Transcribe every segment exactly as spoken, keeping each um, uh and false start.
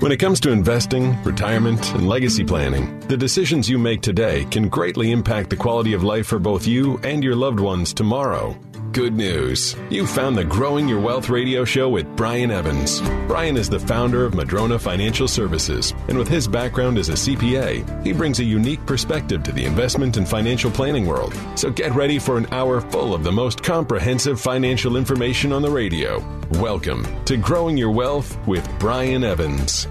When it comes to investing, retirement, and legacy planning, the decisions you make today can greatly impact the quality of life for both you and your loved ones tomorrow. Good news. You found the Growing Your Wealth radio show with Brian Evans. Brian is the founder of Madrona Financial Services, and with his background as a C P A, he brings a unique perspective to the investment and financial planning world. So get ready for an hour full of the most comprehensive financial information on the radio. Welcome to Growing Your Wealth with Brian Evans.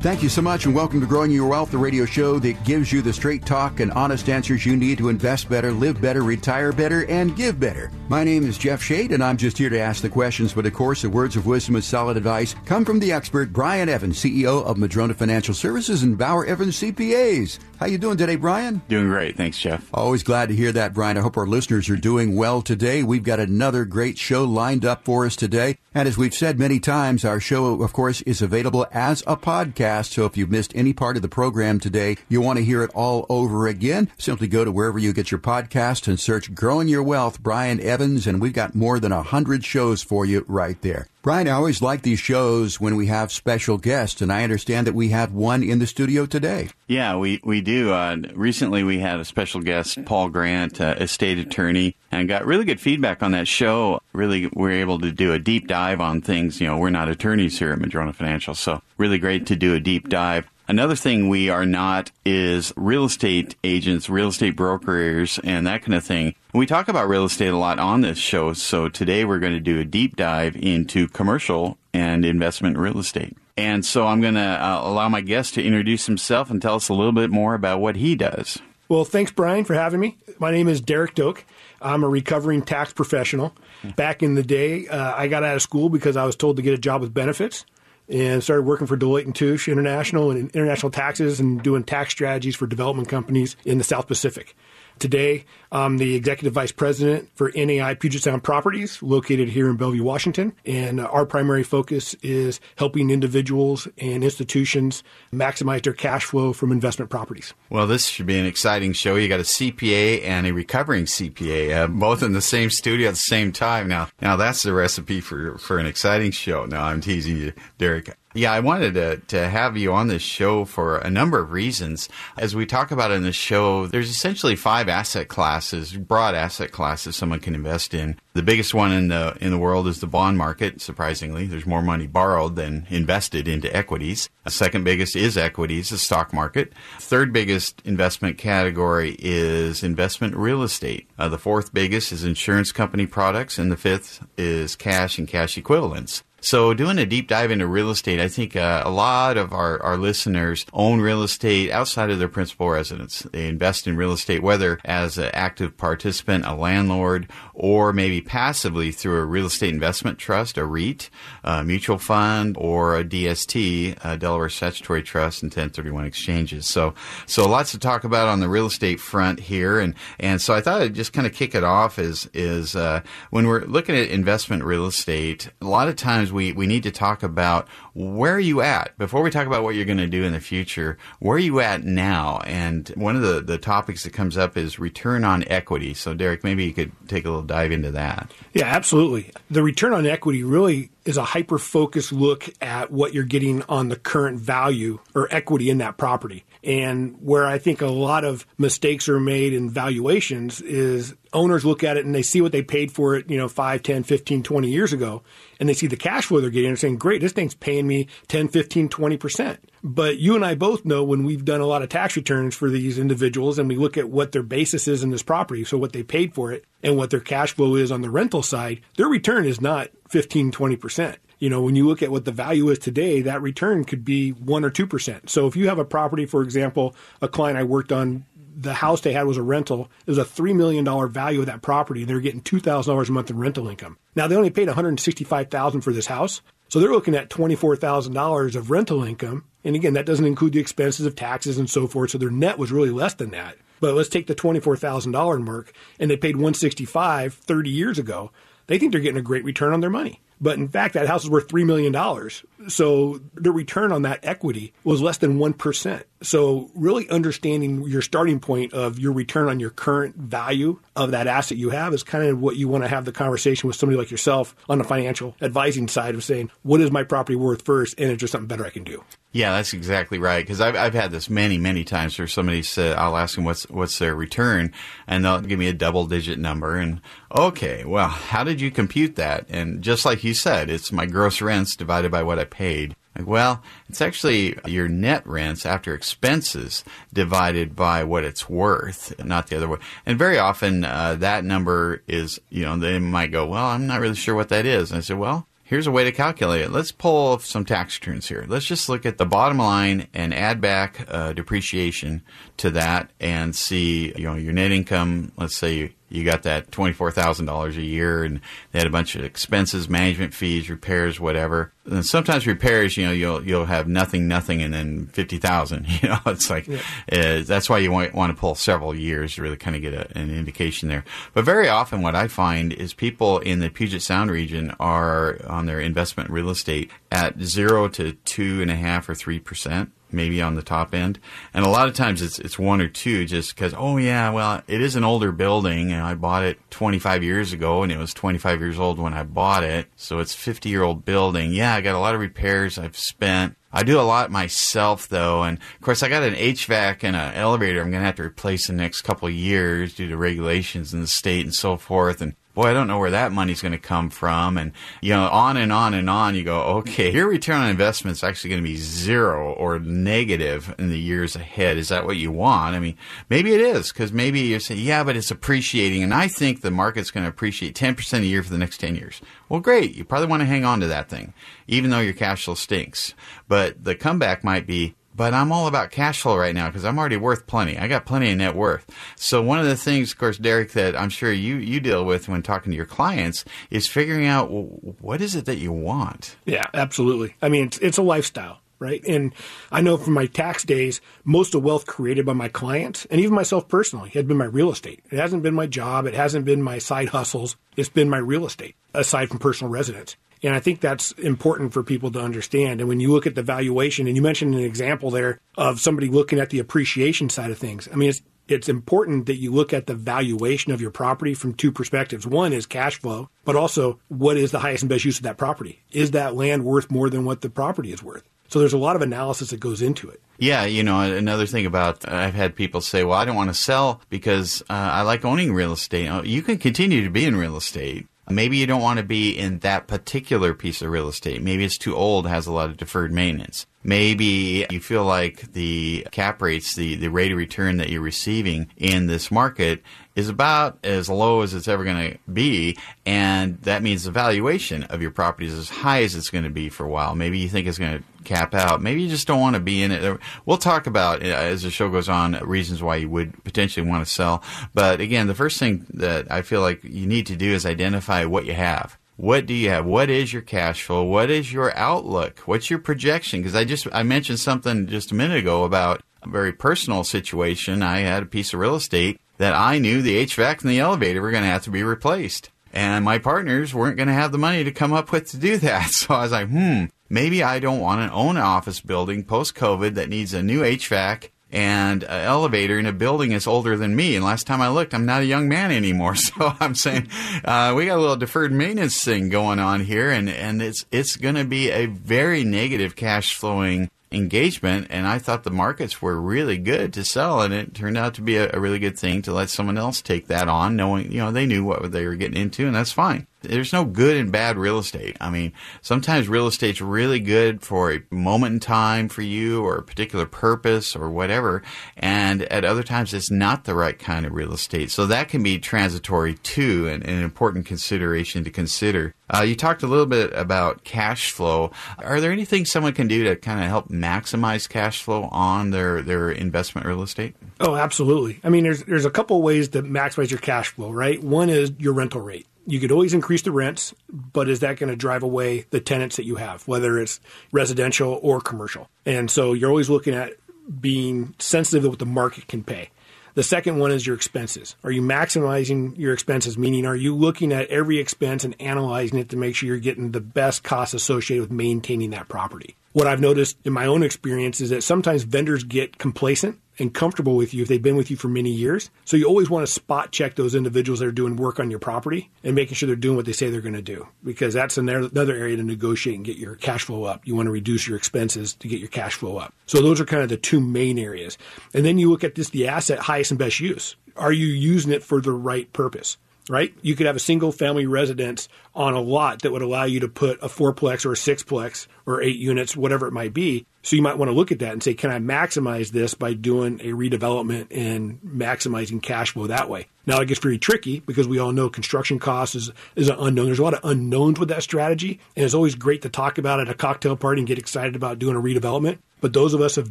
Thank you so much, and welcome to Growing Your Wealth, the radio show that gives you the straight talk and honest answers you need to invest better, live better, retire better, and give better. My name is Jeff Shade, and I'm just here to ask the questions, but of course, the words of wisdom and solid advice come from the expert, Brian Evans, C E O of Madrona Financial Services and Bauer Evans C P As. How you doing today, Brian? Doing great. Thanks, Jeff. Always glad to hear that, Brian. I hope our listeners are doing well today. We've got another great show lined up for us today, and as we've said many times, our show, of course, is available as a podcast. So if you've missed any part of the program today, you want to hear it all over again, simply go to wherever you get your podcast and search Growing Your Wealth, Brian Evans, and we've got more than one hundred shows for you right there. Brian, I always like these shows when we have special guests, and I understand that we have one in the studio today. Yeah, we, we do. Uh, recently, we had a special guest, Paul Grant, uh, estate attorney, and got really good feedback on that show. Really, we're able to do a deep dive on things. You know, we're not attorneys here at Madrona Financial, so really great to do a deep dive. Another thing we are not is real estate agents, real estate brokers, and that kind of thing. We talk about real estate a lot on this show, so today we're going to do a deep dive into commercial and investment real estate. And so I'm going to uh, allow my guest to introduce himself and tell us a little bit more about what he does. Well, thanks, Brian, for having me. My name is Derek Doak. I'm a recovering tax professional. Back in the day, uh, I got out of school because I was told to get a job with benefits, and started working for Deloitte and Touche International and international taxes and doing tax strategies for development companies in the South Pacific. Today, I'm the Executive Vice President for N A I Puget Sound Properties, located here in Bellevue, Washington. And our primary focus is helping individuals and institutions maximize their cash flow from investment properties. Well, this should be an exciting show. You got a C P A and a recovering C P A, uh, both in the same studio at the same time. Now, now that's the recipe for, for an exciting show. Now, I'm teasing you, Derek. Yeah, I wanted to, to have you on this show for a number of reasons. As we talk about in the show, there's essentially five asset classes, broad asset classes someone can invest in. The biggest one in the in the world is the bond market. Surprisingly, there's more money borrowed than invested into equities. The second biggest is equities, the stock market. Third biggest investment category is investment real estate. Uh, the fourth biggest is insurance company products, and the fifth is cash and cash equivalents. So doing a deep dive into real estate, I think uh, a lot of our, our listeners own real estate outside of their principal residence. They invest in real estate, whether as an active participant, a landlord, or maybe passively through a real estate investment trust, a REIT, a mutual fund, or a D S T, a Delaware Statutory Trust, and ten thirty-one exchanges. So so lots to talk about on the real estate front here. And, and so I thought I'd just kind of kick it off is, is uh, when we're looking at investment real estate, a lot of times We, we need to talk about where are you at before we talk about what you're going to do in the future. Where are you at now? And one of the, the topics that comes up is return on equity. So, Derek, maybe you could take a little dive into that. Yeah, absolutely. The return on equity really is a hyper-focused look at what you're getting on the current value or equity in that property. And where I think a lot of mistakes are made in valuations is owners look at it and they see what they paid for it, you know, five, ten, fifteen, twenty years ago, and they see the cash flow they're getting and they're saying, great, this thing's paying me ten, fifteen, twenty percent. But you and I both know when we've done a lot of tax returns for these individuals and we look at what their basis is in this property, so what they paid for it and what their cash flow is on the rental side, their return is not fifteen, twenty percent. You know, when you look at what the value is today, that return could be one or two percent. So if you have a property, for example, a client I worked on, the house they had was a rental. It was a three million dollars value of that property, and they were getting two thousand dollars a month in rental income. Now, they only paid one hundred sixty-five thousand dollars for this house, so they're looking at twenty-four thousand dollars of rental income. And again, that doesn't include the expenses of taxes and so forth, so their net was really less than that. But let's take the twenty-four thousand dollars mark, and they paid one hundred sixty-five thousand dollars thirty years ago. They think they're getting a great return on their money. But in fact, that house is worth three million dollars. So the return on that equity was less than one percent. So really understanding your starting point of your return on your current value of that asset you have is kind of what you want to have the conversation with somebody like yourself on the financial advising side of saying, what is my property worth first? And is there something better I can do? Yeah, that's exactly right. Because I've, I've had this many, many times where somebody said, I'll ask them what's what's their return, and they'll give me a double-digit number. And, okay, well, how did you compute that? And just like you said, it's my gross rents divided by what I paid. Like, well, it's actually your net rents after expenses divided by what it's worth, not the other way. And very often uh, that number is, you know, they might go, well, I'm not really sure what that is. And I said, well, here's a way to calculate it. Let's pull some tax returns here. Let's just look at the bottom line and add back uh, depreciation to that and see, you know, your net income. Let's say you got that twenty-four thousand dollars a year and they had a bunch of expenses, management fees, repairs, whatever. And sometimes repairs, you know, you'll, you'll have nothing, nothing, and then fifty thousand, you know, it's like, yeah. uh, that's why you want, want to pull several years to really kind of get a, an indication there. But very often what I find is people in the Puget Sound region are on their investment real estate at zero to two and a half or three percent. Maybe on the top end. And a lot of times it's it's one or two just because, oh, yeah, well, it is an older building, and I bought it twenty-five years ago, and it was twenty-five years old when I bought it. So it's a fifty-year-old building. Yeah, I got a lot of repairs I've spent. I do a lot myself, though. And, of course, I got an H V A C and an elevator I'm going to have to replace in the next couple of years due to regulations in the state and so forth. And boy, I don't know where that money's going to come from. And, you know, on and on and on, you go, okay, your return on investment is actually going to be zero or negative in the years ahead. Is that what you want? I mean, maybe it is, because maybe you're saying, yeah, but it's appreciating. And I think the market's going to appreciate ten percent a year for the next ten years. Well, great. You probably want to hang on to that thing, even though your cash flow stinks. But the comeback might be, but I'm all about cash flow right now because I'm already worth plenty. I got plenty of net worth. So one of the things, of course, Derek, that I'm sure you, you deal with when talking to your clients is figuring out, well, what is it that you want? Yeah, absolutely. I mean, it's, it's a lifestyle, right? And I know from my tax days, most of the wealth created by my clients and even myself personally had been my real estate. It hasn't been my job. It hasn't been my side hustles. It's been my real estate, aside from personal residence. And I think that's important for people to understand. And when you look at the valuation, and you mentioned an example there of somebody looking at the appreciation side of things. I mean, it's it's important that you look at the valuation of your property from two perspectives. One is cash flow, but also what is the highest and best use of that property? Is that land worth more than what the property is worth? So there's a lot of analysis that goes into it. Yeah, you know, another thing about, I've had people say, well, I don't want to sell because uh, I like owning real estate. You can continue to be in real estate. Maybe you don't want to be in that particular piece of real estate. Maybe it's too old, has a lot of deferred maintenance. Maybe you feel like the cap rates, the, the rate of return that you're receiving in this market is about as low as it's ever going to be. And that means the valuation of your property is as high as it's going to be for a while. Maybe you think it's going to cap out. Maybe you just don't want to be in it. We'll talk about, as the show goes on, reasons why you would potentially want to sell. But again, the first thing that I feel like you need to do is identify what you have. What do you have? What is your cash flow? What is your outlook? What's your projection? Because I just I mentioned something just a minute ago about a very personal situation. I had a piece of real estate that I knew the H V A C and the elevator were going to have to be replaced. And my partners weren't going to have the money to come up with to do that. So I was like, hmm, maybe I don't want to own an office building post-COVID that needs a new H V A C and an elevator in a building that's older than me. And last time I looked, I'm not a young man anymore. So I'm saying uh, we got a little deferred maintenance thing going on here. And, and it's it's going to be a very negative cash flowing engagement. And I thought the markets were really good to sell. And it turned out to be a, a really good thing to let someone else take that on, knowing, you know, they knew what they were getting into. And that's fine. There's no good and bad real estate. I mean, sometimes real estate's really good for a moment in time for you or a particular purpose or whatever. And at other times, it's not the right kind of real estate. So that can be transitory too, and an important consideration to consider. Uh, you talked a little bit about cash flow. Are there anything someone can do to kind of help maximize cash flow on their, their investment real estate? Oh, absolutely. I mean, there's, there's a couple ways to maximize your cash flow, right? One is your rental rate. You could always increase the rents, but is that going to drive away the tenants that you have, whether it's residential or commercial? And so you're always looking at being sensitive to what the market can pay. The second one is your expenses. Are you maximizing your expenses? Meaning, are you looking at every expense and analyzing it to make sure you're getting the best costs associated with maintaining that property? What I've noticed in my own experience is that sometimes vendors get complacent and comfortable with you if they've been with you for many years. So you always want to spot check those individuals that are doing work on your property and making sure they're doing what they say they're going to do, because that's another area to negotiate and get your cash flow up. You want to reduce your expenses to get your cash flow up. So those are kind of the two main areas. And then you look at this, the asset highest and best use. Are you using it for the right purpose? Right? You could have a single family residence on a lot that would allow you to put a fourplex or a sixplex or eight units, whatever it might be. So you might want to look at that and say, can I maximize this by doing a redevelopment and maximizing cash flow that way? Now, it gets very tricky because we all know construction costs is, is an unknown. There's a lot of unknowns with that strategy. And it's always great to talk about at a cocktail party and get excited about doing a redevelopment. But those of us have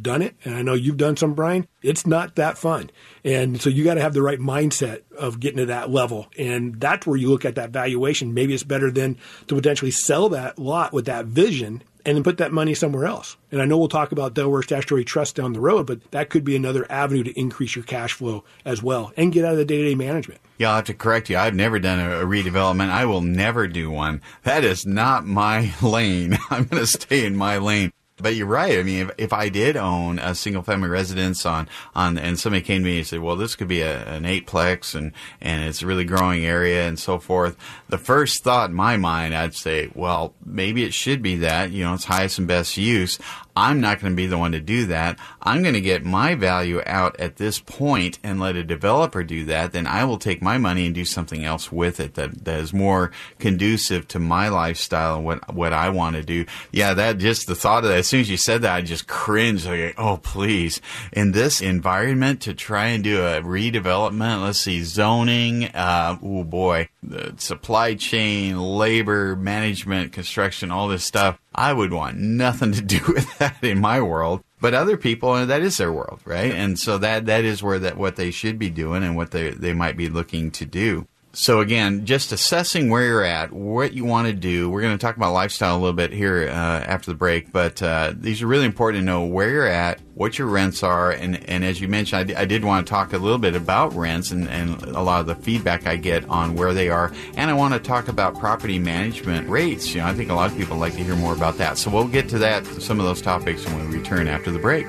done it, and I know you've done some, Brian, it's not that fun. And so you got to have the right mindset of getting to that level. And that's where you look at that valuation. Maybe it's better than to potentially sell that lot with that vision and then put that money somewhere else. And I know we'll talk about Delaware Statutory Trust down the road, but that could be another avenue to increase your cash flow as well and get out of the day-to-day management. Yeah, I'll have to correct you. I've never done a, a redevelopment. I will never do one. That is not my lane. I'm going to stay in my lane. But you're right. I mean, if, if I did own a single family residence on, on, and somebody came to me and said, well, this could be a, an eightplex and, and it's a really growing area and so forth. The first thought in my mind, I'd say, well, maybe it should be that, you know, it's highest and best use. I'm not going to be the one to do that. I'm going to get my value out at this point and let a developer do that. Then I will take my money and do something else with it that, that is more conducive to my lifestyle and what, what I want to do. Yeah, that just the thought of that. As soon as you said that, I just cringed. Like, oh, please. In this environment to try and do a redevelopment, let's see, zoning, uh, oh boy, the supply chain, labor, management, construction, all this stuff. I would want nothing to do with that in my world, but other people, that is their world, right? And so that, that is where that, what they should be doing and what they, they might be looking to do. So again, just assessing where you're at, what you want to do. We're going to talk about lifestyle a little bit here uh, after the break, but uh, these are really important to know where you're at, what your rents are, and, and as you mentioned, I, d- I did want to talk a little bit about rents and, and a lot of the feedback I get on where they are, and I want to talk about property management rates. You know, I think a lot of people like to hear more about that. So we'll get to that, some of those topics when we return after the break.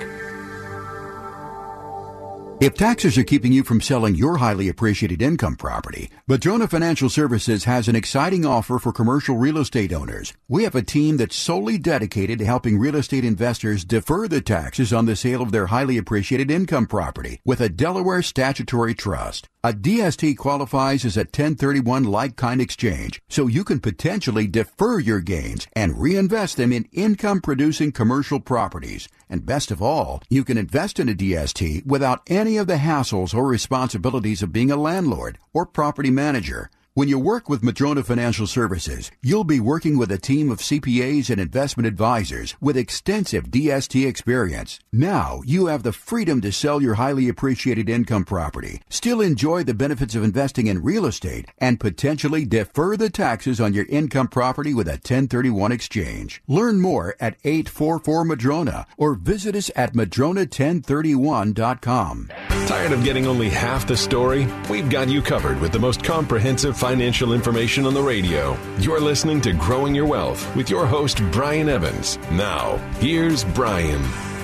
If taxes are keeping you from selling your highly appreciated income property, Madrona Financial Services has an exciting offer for commercial real estate owners. We have a team that's solely dedicated to helping real estate investors defer the taxes on the sale of their highly appreciated income property with a Delaware Statutory Trust. A D S T qualifies as a ten thirty-one like-kind exchange, so you can potentially defer your gains and reinvest them in income-producing commercial properties. And best of all, you can invest in a D S T without any of the hassles or responsibilities of being a landlord or property manager. When you work with Madrona Financial Services, you'll be working with a team of C P As and investment advisors with extensive D S T experience. Now you have the freedom to sell your highly appreciated income property, still enjoy the benefits of investing in real estate, and potentially defer the taxes on your income property with a ten thirty-one exchange. Learn more at eight four four Madrona or visit us at madrona ten thirty-one dot com. Tired of getting only half the story? We've got you covered with the most comprehensive financial information on the radio. You're listening to Growing Your Wealth with your host, Brian Evans. Now, here's Brian.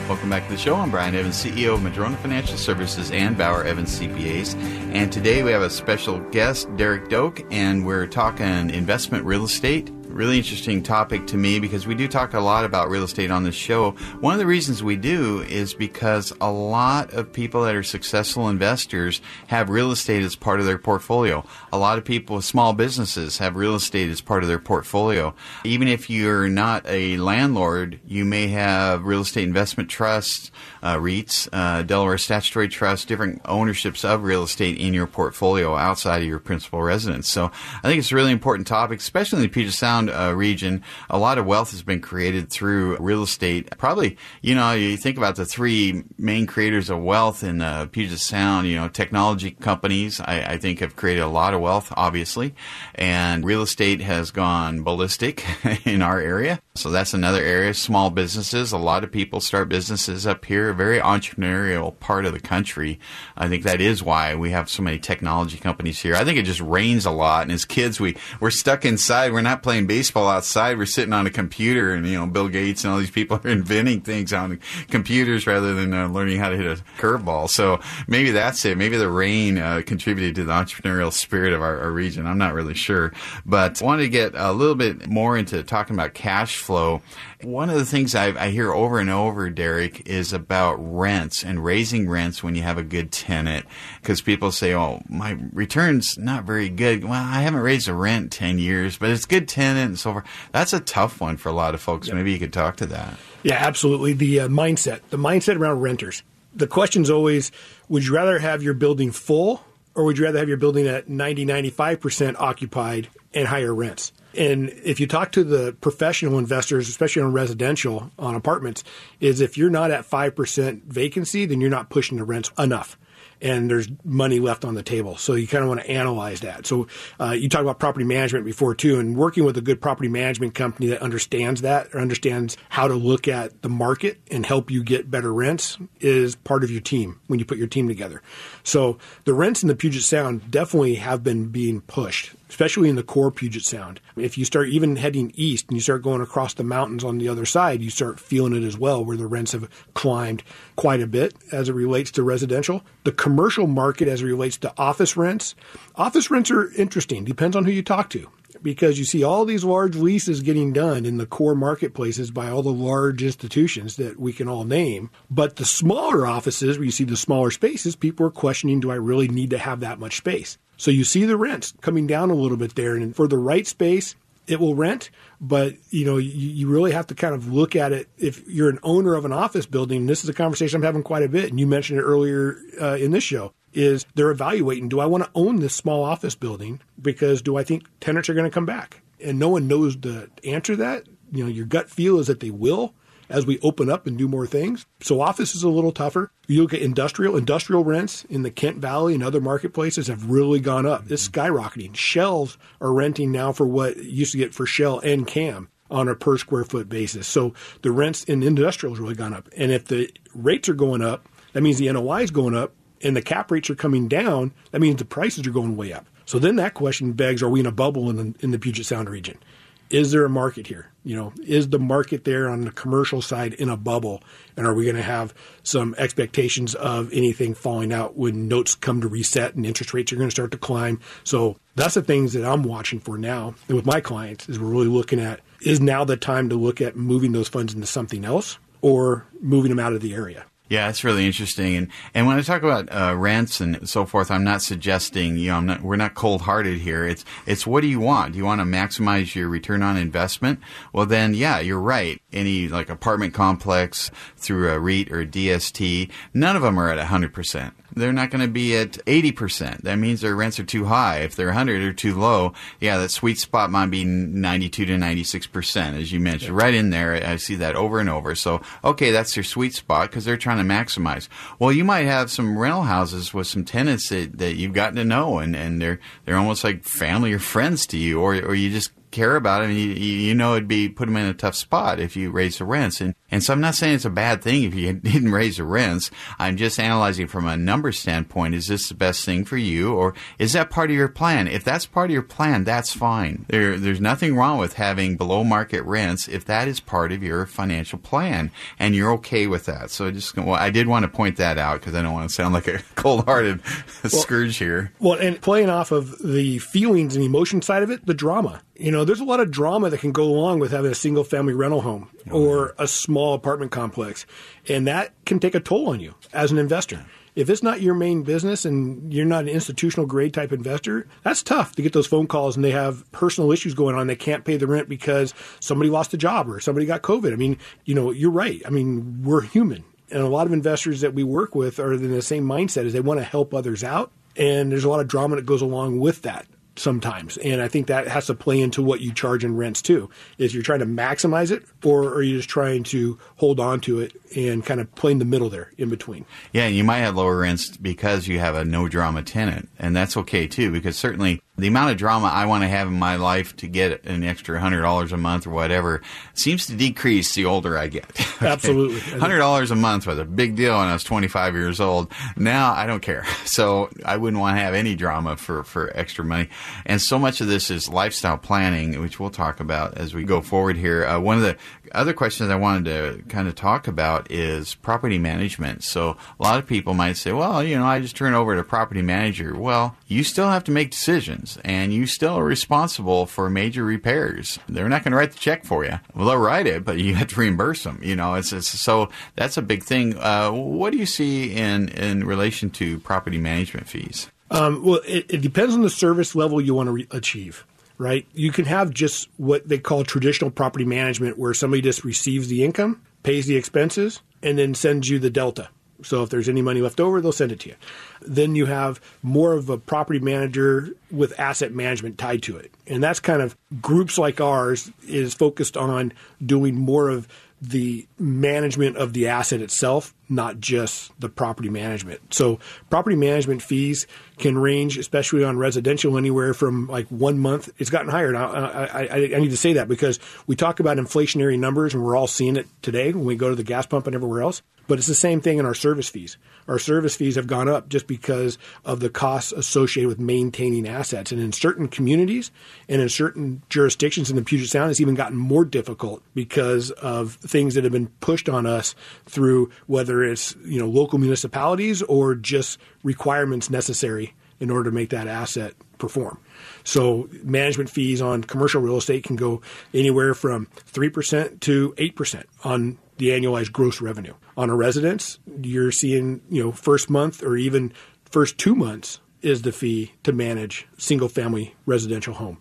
Welcome back to the show. I'm Brian Evans, C E O of Madrona Financial Services and Bauer Evans C P As. And today we have a special guest, Derek Doak, and we're talking investment real estate. Really interesting topic to me because we do talk a lot about real estate on this show. One of the reasons we do is because a lot of people that are successful investors have real estate as part of their portfolio. A lot of people with small businesses have real estate as part of their portfolio. Even if you're not a landlord, you may have real estate investment trusts, uh, REITs, uh, Delaware Statutory Trust, different ownerships of real estate in your portfolio outside of your principal residence. So I think it's a really important topic, especially in the Puget Sound Sound uh, region, a lot of wealth has been created through real estate. Probably, you know, you think about the three main creators of wealth in uh, Puget Sound, you know, technology companies, I, I think have created a lot of wealth, obviously. And real estate has gone ballistic in our area. So that's another area. Small businesses, a lot of people start businesses up here, very entrepreneurial part of the country. I think that is why we have so many technology companies here. I think it just rains a lot. And as kids, we, we're stuck inside. We're not playing baseball outside. We're sitting on a computer, and, you know, Bill Gates and all these people are inventing things on computers rather than uh, learning how to hit a curveball. So maybe that's it. Maybe the rain uh, contributed to the entrepreneurial spirit of our, our region. I'm not really sure. But I wanted to get a little bit more into talking about cash flow. One of the things I've, I hear over and over, Derek, is about rents and raising rents when you have a good tenant. Because people say, oh, my return's not very good. Well, I haven't raised the rent in ten years, but it's good tenant and so forth. That's a tough one for a lot of folks. Yep. Maybe you could talk to that. Yeah, absolutely. The uh, mindset, the mindset around renters. The question's always, would you rather have your building full or would you rather have your building at ninety, ninety-five percent occupied and higher rents? And if you talk to the professional investors, especially on residential, on apartments, is if you're not at five percent vacancy, then you're not pushing the rents enough. And there's money left on the table. So you kind of want to analyze that. So uh, you talked about property management before, too, and working with a good property management company that understands that or understands how to look at the market and help you get better rents is part of your team when you put your team together. So the rents in the Puget Sound definitely have been being pushed, especially in the core Puget Sound. If you start even heading east and you start going across the mountains on the other side, you start feeling it as well, where the rents have climbed quite a bit as it relates to residential. The commercial market as it relates to office rents, office rents are interesting. Depends on who you talk to, because you see all these large leases getting done in the core marketplaces by all the large institutions that we can all name. But the smaller offices, where you see the smaller spaces, people are questioning, do I really need to have that much space? So you see the rents coming down a little bit there. And for the right space, it will rent. But, you know, you, you really have to kind of look at it. If you're an owner of an office building, this is a conversation I'm having quite a bit, and you mentioned it earlier uh, in this show, is they're evaluating, do I want to own this small office building? Because do I think tenants are going to come back? And no one knows the answer to that. You know, your gut feel is that they will as we open up and do more things. So office is a little tougher. You look at industrial. Industrial rents in the Kent Valley and other marketplaces have really gone up. It's skyrocketing. Shells are renting now for what you used to get for shell and cam on a per square foot basis. So the rents in industrial has really gone up. And if the rates are going up, that means the N O I is going up, and the cap rates are coming down, that means the prices are going way up. So then that question begs, are we in a bubble in the, in the Puget Sound region? Is there a market here? You know, is the market there on the commercial side in a bubble? And are we going to have some expectations of anything falling out when notes come to reset and interest rates are going to start to climb? So that's the things that I'm watching for now. And with my clients is we're really looking at, is now the time to look at moving those funds into something else or moving them out of the area? Yeah, it's really interesting. And, and when I talk about uh, rents and so forth, I'm not suggesting, you know, I'm not, we're not cold-hearted here. It's, it's what do you want? Do you want to maximize your return on investment? Well, then, yeah, you're right. Any like apartment complex through a REIT or a D S T, none of them are at one hundred percent. They're not going to be at eighty percent. That means their rents are too high. If they're one hundred or too low, yeah, that sweet spot might be ninety-two to ninety-six percent, as you mentioned. Yeah. Right in there, I see that over and over. So, okay, that's their sweet spot because they're trying to maximize. Well, you might have some rental houses with some tenants that, that you've gotten to know, and, and they're they're almost like family or friends to you, or or you just care about it, and you, you know it'd be put them in a tough spot if you raise the rents. And and so I'm not saying it's a bad thing if you didn't raise the rents. I'm just analyzing from a number standpoint, is this the best thing for you, or is that part of your plan? If that's part of your plan, that's fine. There, there's nothing wrong with having below market rents if that is part of your financial plan and you're okay with that. So just well, I did want to point that out because I don't want to sound like a cold-hearted well, Scrooge here. Well, and playing off of the feelings and emotion side of it, the drama. You know, there's a lot of drama that can go along with having a single-family rental home or a small apartment complex, and that can take a toll on you as an investor. If it's not your main business and you're not an institutional grade type investor, that's tough to get those phone calls and they have personal issues going on. They can't pay the rent because somebody lost a job or somebody got COVID. I mean, you know, you're right. I mean, we're human. And a lot of investors that we work with are in the same mindset as they want to help others out, and there's a lot of drama that goes along with that. sometimes. And I think that has to play into what you charge in rents too, is you're trying to maximize it, or are you just trying to hold on to it and kind of play in the middle there in between? Yeah, you might have lower rents because you have a no drama tenant, and that's okay too, because certainly the amount of drama I want to have in my life to get an extra one hundred dollars a month or whatever seems to decrease the older I get. Okay? Absolutely. one hundred dollars a month was a big deal when I was twenty-five years old. Now I don't care. So I wouldn't want to have any drama for, for extra money. And so much of this is lifestyle planning, which we'll talk about as we go forward here. Uh, one of the other questions I wanted to kind of talk about is property management. So a lot of people might say, well, you know, I just turn over to a property manager. Well, you still have to make decisions, and you still are responsible for major repairs. They're not going to write the check for you. Well, they'll write it, but you have to reimburse them. You know, it's, it's so that's a big thing. Uh, what do you see in, in relation to property management fees? Um, well, it, it depends on the service level you want to re- achieve. Right? You can have just what they call traditional property management, where somebody just receives the income, pays the expenses, and then sends you the delta. So if there's any money left over, they'll send it to you. Then you have more of a property manager with asset management tied to it. And that's kind of groups like ours is focused on doing more of the management of the asset itself, not just the property management. So property management fees can range, especially on residential, anywhere from like one month. It's gotten higher. Now, I, I, I need to say that because we talk about inflationary numbers, and we're all seeing it today when we go to the gas pump and everywhere else. But it's the same thing in our service fees. Our service fees have gone up just because of the costs associated with maintaining assets. And in certain communities and in certain jurisdictions in the Puget Sound, it's even gotten more difficult because of things that have been pushed on us through whether it's, you know, local municipalities or just requirements necessary in order to make that asset perform. So management fees on commercial real estate can go anywhere from three percent to eight percent on the annualized gross revenue. On a residence, you're seeing, you know, first month or even first two months is the fee to manage single family residential home.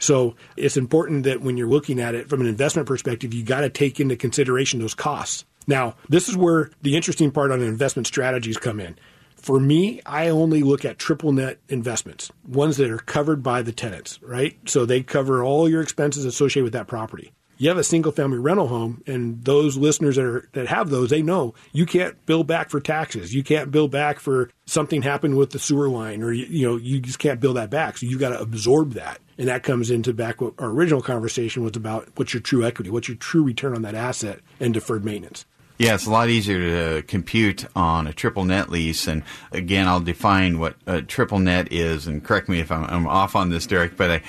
So it's important that when you're looking at it from an investment perspective, you got to take into consideration those costs. Now, this is where the interesting part on investment strategies come in. For me, I only look at triple net investments, ones that are covered by the tenants, right? So they cover all your expenses associated with that property. You have a single family rental home, and those listeners that are, that have those, they know you can't bill back for taxes. You can't bill back for something happened with the sewer line, or, you, you know, you just can't bill that back. So you've got to absorb that. And that comes into back what our original conversation was about: what's your true equity? What's your true return on that asset and deferred maintenance? Yeah, it's a lot easier to compute on a triple net lease. And again, I'll define what a triple net is, and correct me if I'm, I'm off on this, Derek, but I,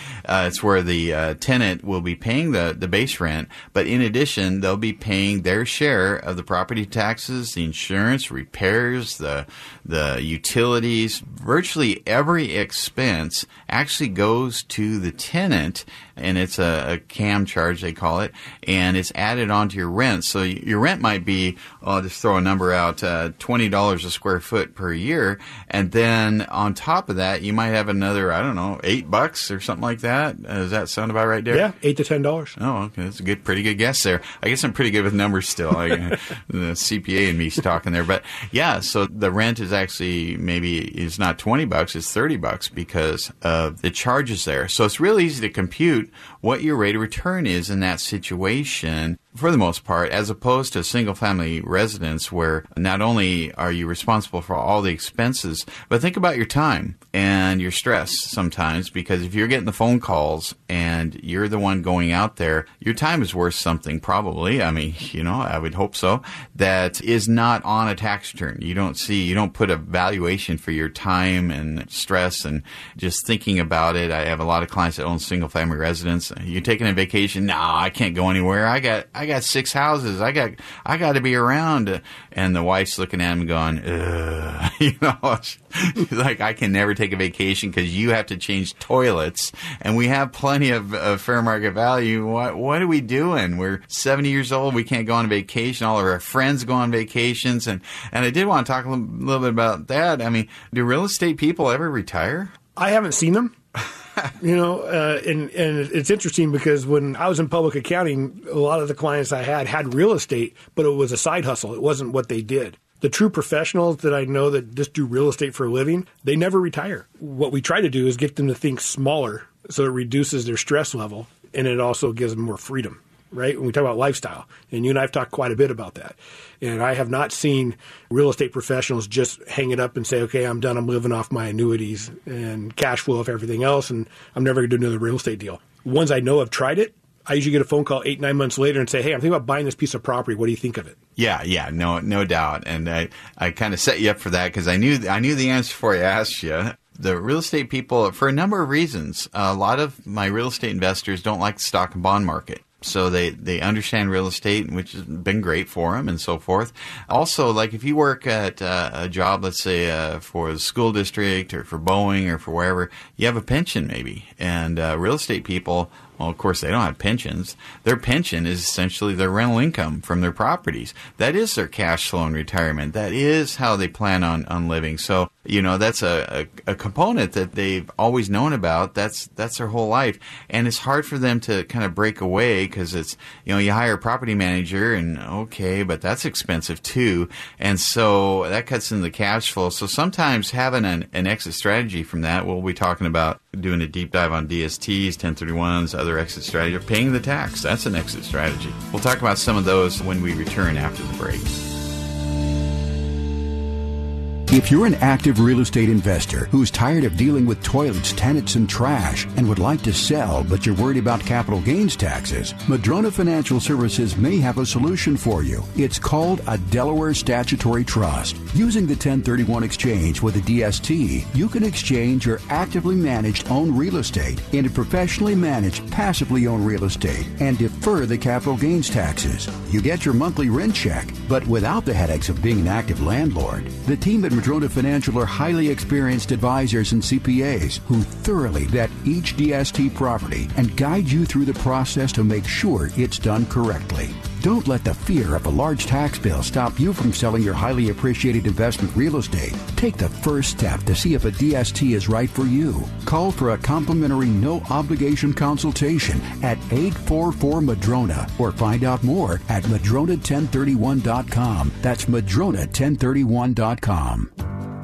uh, it's where the uh, tenant will be paying the, the base rent, but in addition, they'll be paying their share of the property taxes, the insurance, repairs, the the utilities. Virtually every expense actually goes to the tenant, and it's a, a C A M charge, they call it, and it's added onto your rent. So your rent might be, I'll just throw a number out, uh, twenty dollars a square foot per year. And then on top of that, you might have another, I don't know, eight bucks or something like that. Uh, does that sound about right, Derek? Yeah, eight to ten dollars. Oh, okay. That's a good, pretty good guess there. I guess I'm pretty good with numbers still. I, the C P A and me's talking there. But yeah, so the rent is actually maybe it's not twenty bucks, it's thirty bucks because of the charges there. So it's really easy to compute what your rate of return is in that situation, for the most part, as opposed to single-family residence, where not only are you responsible for all the expenses, but think about your time and your stress sometimes, because if you're getting the phone calls and you're the one going out there, your time is worth something probably. I mean, you know, I would hope so. That is not on a tax return. You don't see, you don't put a valuation for your time and stress and just thinking about it. I have a lot of clients that own single-family residence. You're taking a vacation. No, I can't go anywhere. I got... I got six houses. I got I got to be around. And the wife's looking at him going, ugh. You know, she's like, I can never take a vacation because you have to change toilets. And we have plenty of, of fair market value. What, what are we doing? We're seventy years old. We can't go on vacation. All of our friends go on vacations. And, and I did want to talk a little, little bit about that. I mean, do real estate people ever retire? I haven't seen them. You know, uh, and, and it's interesting because when I was in public accounting, a lot of the clients I had had real estate, but it was a side hustle. It wasn't what they did. The true professionals that I know that just do real estate for a living, they never retire. What we try to do is get them to think smaller so it reduces their stress level, and it also gives them more freedom, right? When we talk about lifestyle, and you and I have talked quite a bit about that. And I have not seen real estate professionals just hang it up and say, okay, I'm done. I'm living off my annuities and cash flow of everything else, and I'm never going to do another real estate deal. Ones I know have tried it, I usually get a phone call eight, nine months later and say, hey, I'm thinking about buying this piece of property. What do you think of it? Yeah, yeah, no no doubt. And I, I kind of set you up for that because I knew I knew the answer before I asked you. The real estate people, for a number of reasons, a lot of my real estate investors don't like the stock and bond market. So they, they understand real estate, which has been great for them and so forth. Also, like if you work at uh, a job, let's say uh, for the school district or for Boeing or for wherever, you have a pension maybe. And uh, real estate people, well, of course, they don't have pensions. Their pension is essentially their rental income from their properties. That is their cash flow in retirement. That is how they plan on, on living. So, you know, that's a, a, a component that they've always known about. That's that's their whole life. And it's hard for them to kind of break away because it's, you know, you hire a property manager and okay, but that's expensive too. And so that cuts into the cash flow. So sometimes having an, an exit strategy from that, we'll be talking about doing a deep dive on D S Ts, ten thirty-ones, other exit strategy, paying the tax. That's an exit strategy. We'll talk about some of those when we return after the break. If you're an active real estate investor who's tired of dealing with toilets, tenants, and trash and would like to sell but you're worried about capital gains taxes, Madrona Financial Services may have a solution for you. It's called a Delaware Statutory Trust. Using the ten thirty-one exchange with a D S T, you can exchange your actively managed owned real estate into professionally managed passively owned real estate and defer the capital gains taxes. You get your monthly rent check, but without the headaches of being an active landlord. The team at Madrona Financial are highly experienced advisors and C P As who thoroughly vet each D S T property and guide you through the process to make sure it's done correctly. Don't let the fear of a large tax bill stop you from selling your highly appreciated investment real estate. Take the first step to see if a D S T is right for you. Call for a complimentary no-obligation consultation at eight four four Madrona or find out more at madrona ten thirty-one dot com. That's madrona ten thirty-one dot com.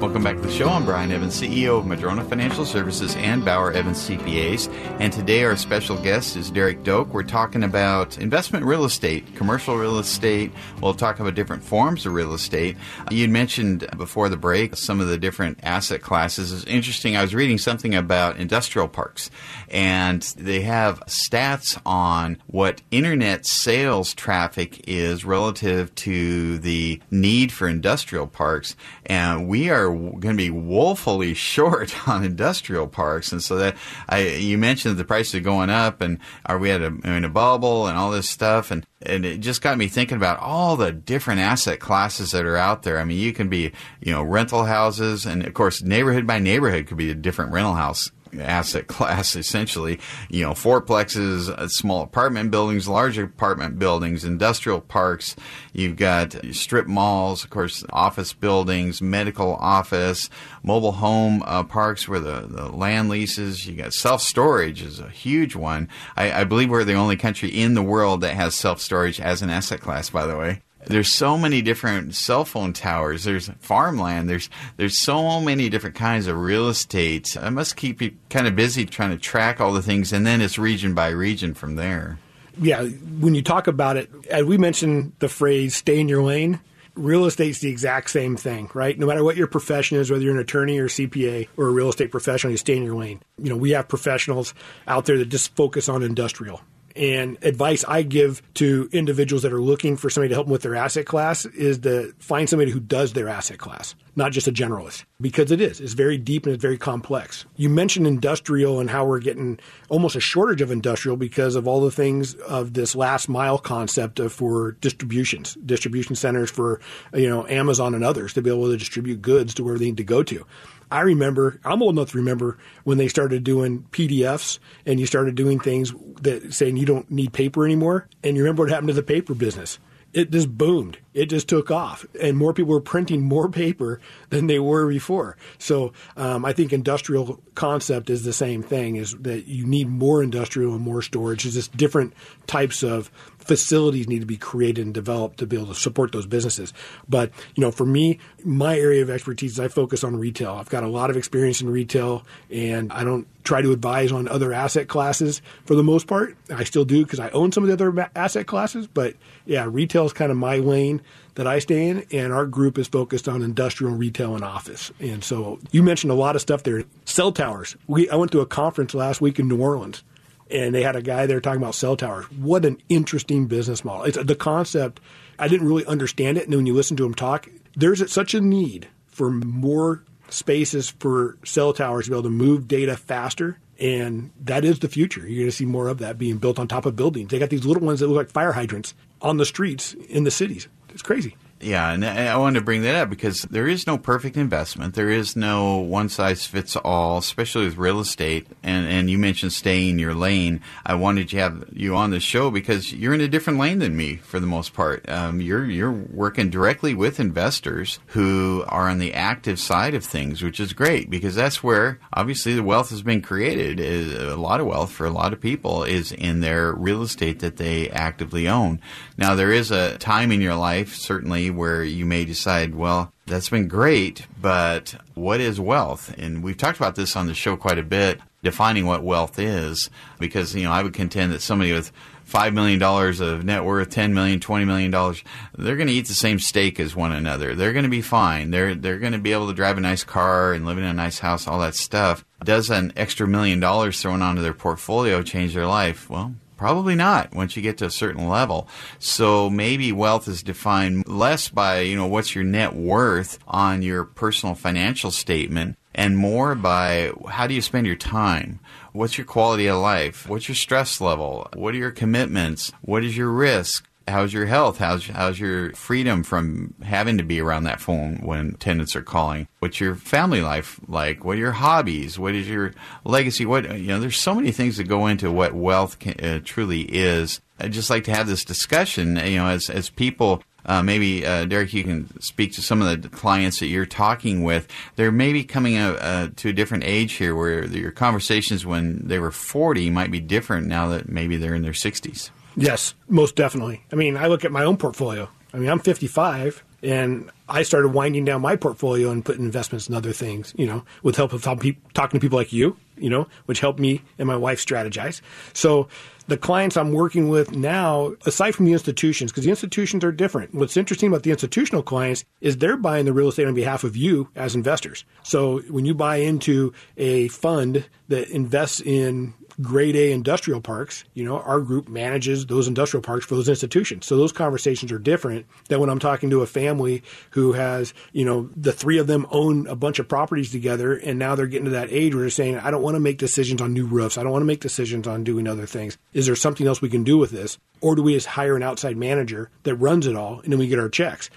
Welcome back to the show. I'm Brian Evans, C E O of Madrona Financial Services and Bauer Evans C P As. And today our special guest is Derek Doak. We're talking about investment real estate, commercial real estate. We'll talk about different forms of real estate. You mentioned before the break some of the different asset classes. It's interesting. I was reading something about industrial parks, and they have stats on what internet sales traffic is relative to the need for industrial parks. And we are going to be woefully short on industrial parks. And so that I, you mentioned the prices are going up and are we at a, in a bubble and all this stuff. And, and it just got me thinking about all the different asset classes that are out there. I mean, you can be, you know, rental houses and of course, neighborhood by neighborhood could be a different rental house asset class, essentially, you know, fourplexes, small apartment buildings, large apartment buildings, industrial parks. You've got strip malls, of course, office buildings, medical office, mobile home uh, parks where the, the land leases. You got self-storage is a huge one. I, I believe we're the only country in the world that has self-storage as an asset class, by the way. There's so many different cell phone towers. There's farmland. There's there's so many different kinds of real estate. I must keep you kind of busy trying to track all the things, and then it's region by region from there. Yeah, when you talk about it, as we mentioned the phrase, stay in your lane, real estate's the exact same thing, right? No matter what your profession is, whether you're an attorney or a C P A or a real estate professional, you stay in your lane. You know, we have professionals out there that just focus on industrial. And advice I give to individuals that are looking for somebody to help them with their asset class is to find somebody who does their asset class, not just a generalist. because it is. It's very deep and it's very complex. You mentioned industrial and how we're getting almost a shortage of industrial because of all the things of this last mile concept of for distributions, distribution centers for, you know, Amazon and others to be able to distribute goods to where they need to go to. I remember, I'm old enough to remember when they started doing P D Fs and you started doing things that saying you don't need paper anymore. And you remember what happened to the paper business. It just boomed. It just took off. And more people were printing more paper than they were before. So um, I think industrial concept is the same thing, is that you need more industrial and more storage. It's just different types of facilities need to be created and developed to be able to support those businesses. But, you know, for me, my area of expertise is I focus on retail. I've got a lot of experience in retail, and I don't try to advise on other asset classes for the most part. I still do because I own some of the other asset classes. But, yeah, retail is kind of my lane that I stay in, and our group is focused on industrial, retail, and office. And so you mentioned a lot of stuff there. Cell towers. We I went to a conference last week in New Orleans, and they had a guy there talking about cell towers. What an interesting business model. It's the concept, I didn't really understand it. And when you listen to him talk, there's such a need for more spaces for cell towers to be able to move data faster. And that is the future. You're going to see more of that being built on top of buildings. They got these little ones that look like fire hydrants on the streets in the cities. It's crazy. Yeah, and I wanted to bring that up because there is no perfect investment. There is no one-size-fits-all, especially with real estate. And, and you mentioned staying in your lane. I wanted to have you on the show because you're in a different lane than me for the most part. Um, you're you're working directly with investors who are on the active side of things, which is great because that's where, obviously, the wealth has been created. A lot of wealth for a lot of people is in their real estate that they actively own. Now, there is a time in your life, certainly, where you may decide, well, that's been great, but what is wealth? And we've talked about this on the show quite a bit, defining what wealth is, because, you know, I would contend that somebody with five million dollars of net worth, ten million dollars, twenty million dollars, they're going to eat the same steak as one another. They're going to be fine. They're, they're going to be able to drive a nice car and live in a nice house, all that stuff. Does an extra million dollars thrown onto their portfolio change their life? Well, probably not once you get to a certain level. So maybe wealth is defined less by, you know, what's your net worth on your personal financial statement and more by how do you spend your time? What's your quality of life? What's your stress level? What are your commitments? What is your risk? How's your health? How's, how's your freedom from having to be around that phone when tenants are calling? What's your family life like? What are your hobbies? What is your legacy? What, you know, there's so many things that go into what wealth can, uh, truly is. I'd just like to have this discussion, you know, as, as people. Uh, maybe, uh, Derek, you can speak to some of the clients that you're talking with. They're maybe coming a, uh, to a different age here where your conversations when they were forty might be different now that maybe they're in their sixties. Yes, most definitely. I mean, I look at my own portfolio. I mean, I'm fifty-five, and I started winding down my portfolio and putting investments in other things, you know, with help of talking to people like you, you know, which helped me and my wife strategize. So the clients I'm working with now, aside from the institutions, because the institutions are different. What's interesting about the institutional clients is they're buying the real estate on behalf of you as investors. So when you buy into a fund that invests in grade A industrial parks, you know, our group manages those industrial parks for those institutions. So those conversations are different than when I'm talking to a family who has, you know, the three of them own a bunch of properties together. And now they're getting to that age where they're saying, I don't want to make decisions on new roofs. I don't want to make decisions on doing other things. Is there something else we can do with this? Or do we just hire an outside manager that runs it all and then we get our checks?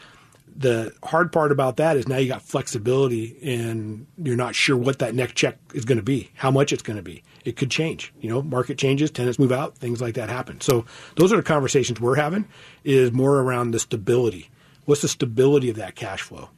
The hard part about that is now you got flexibility and you're not sure what that next check is going to be, how much it's going to be. It could change. You know, market changes, tenants move out, things like that happen. So those are the conversations we're having is more around the stability. What's the stability of that cash flow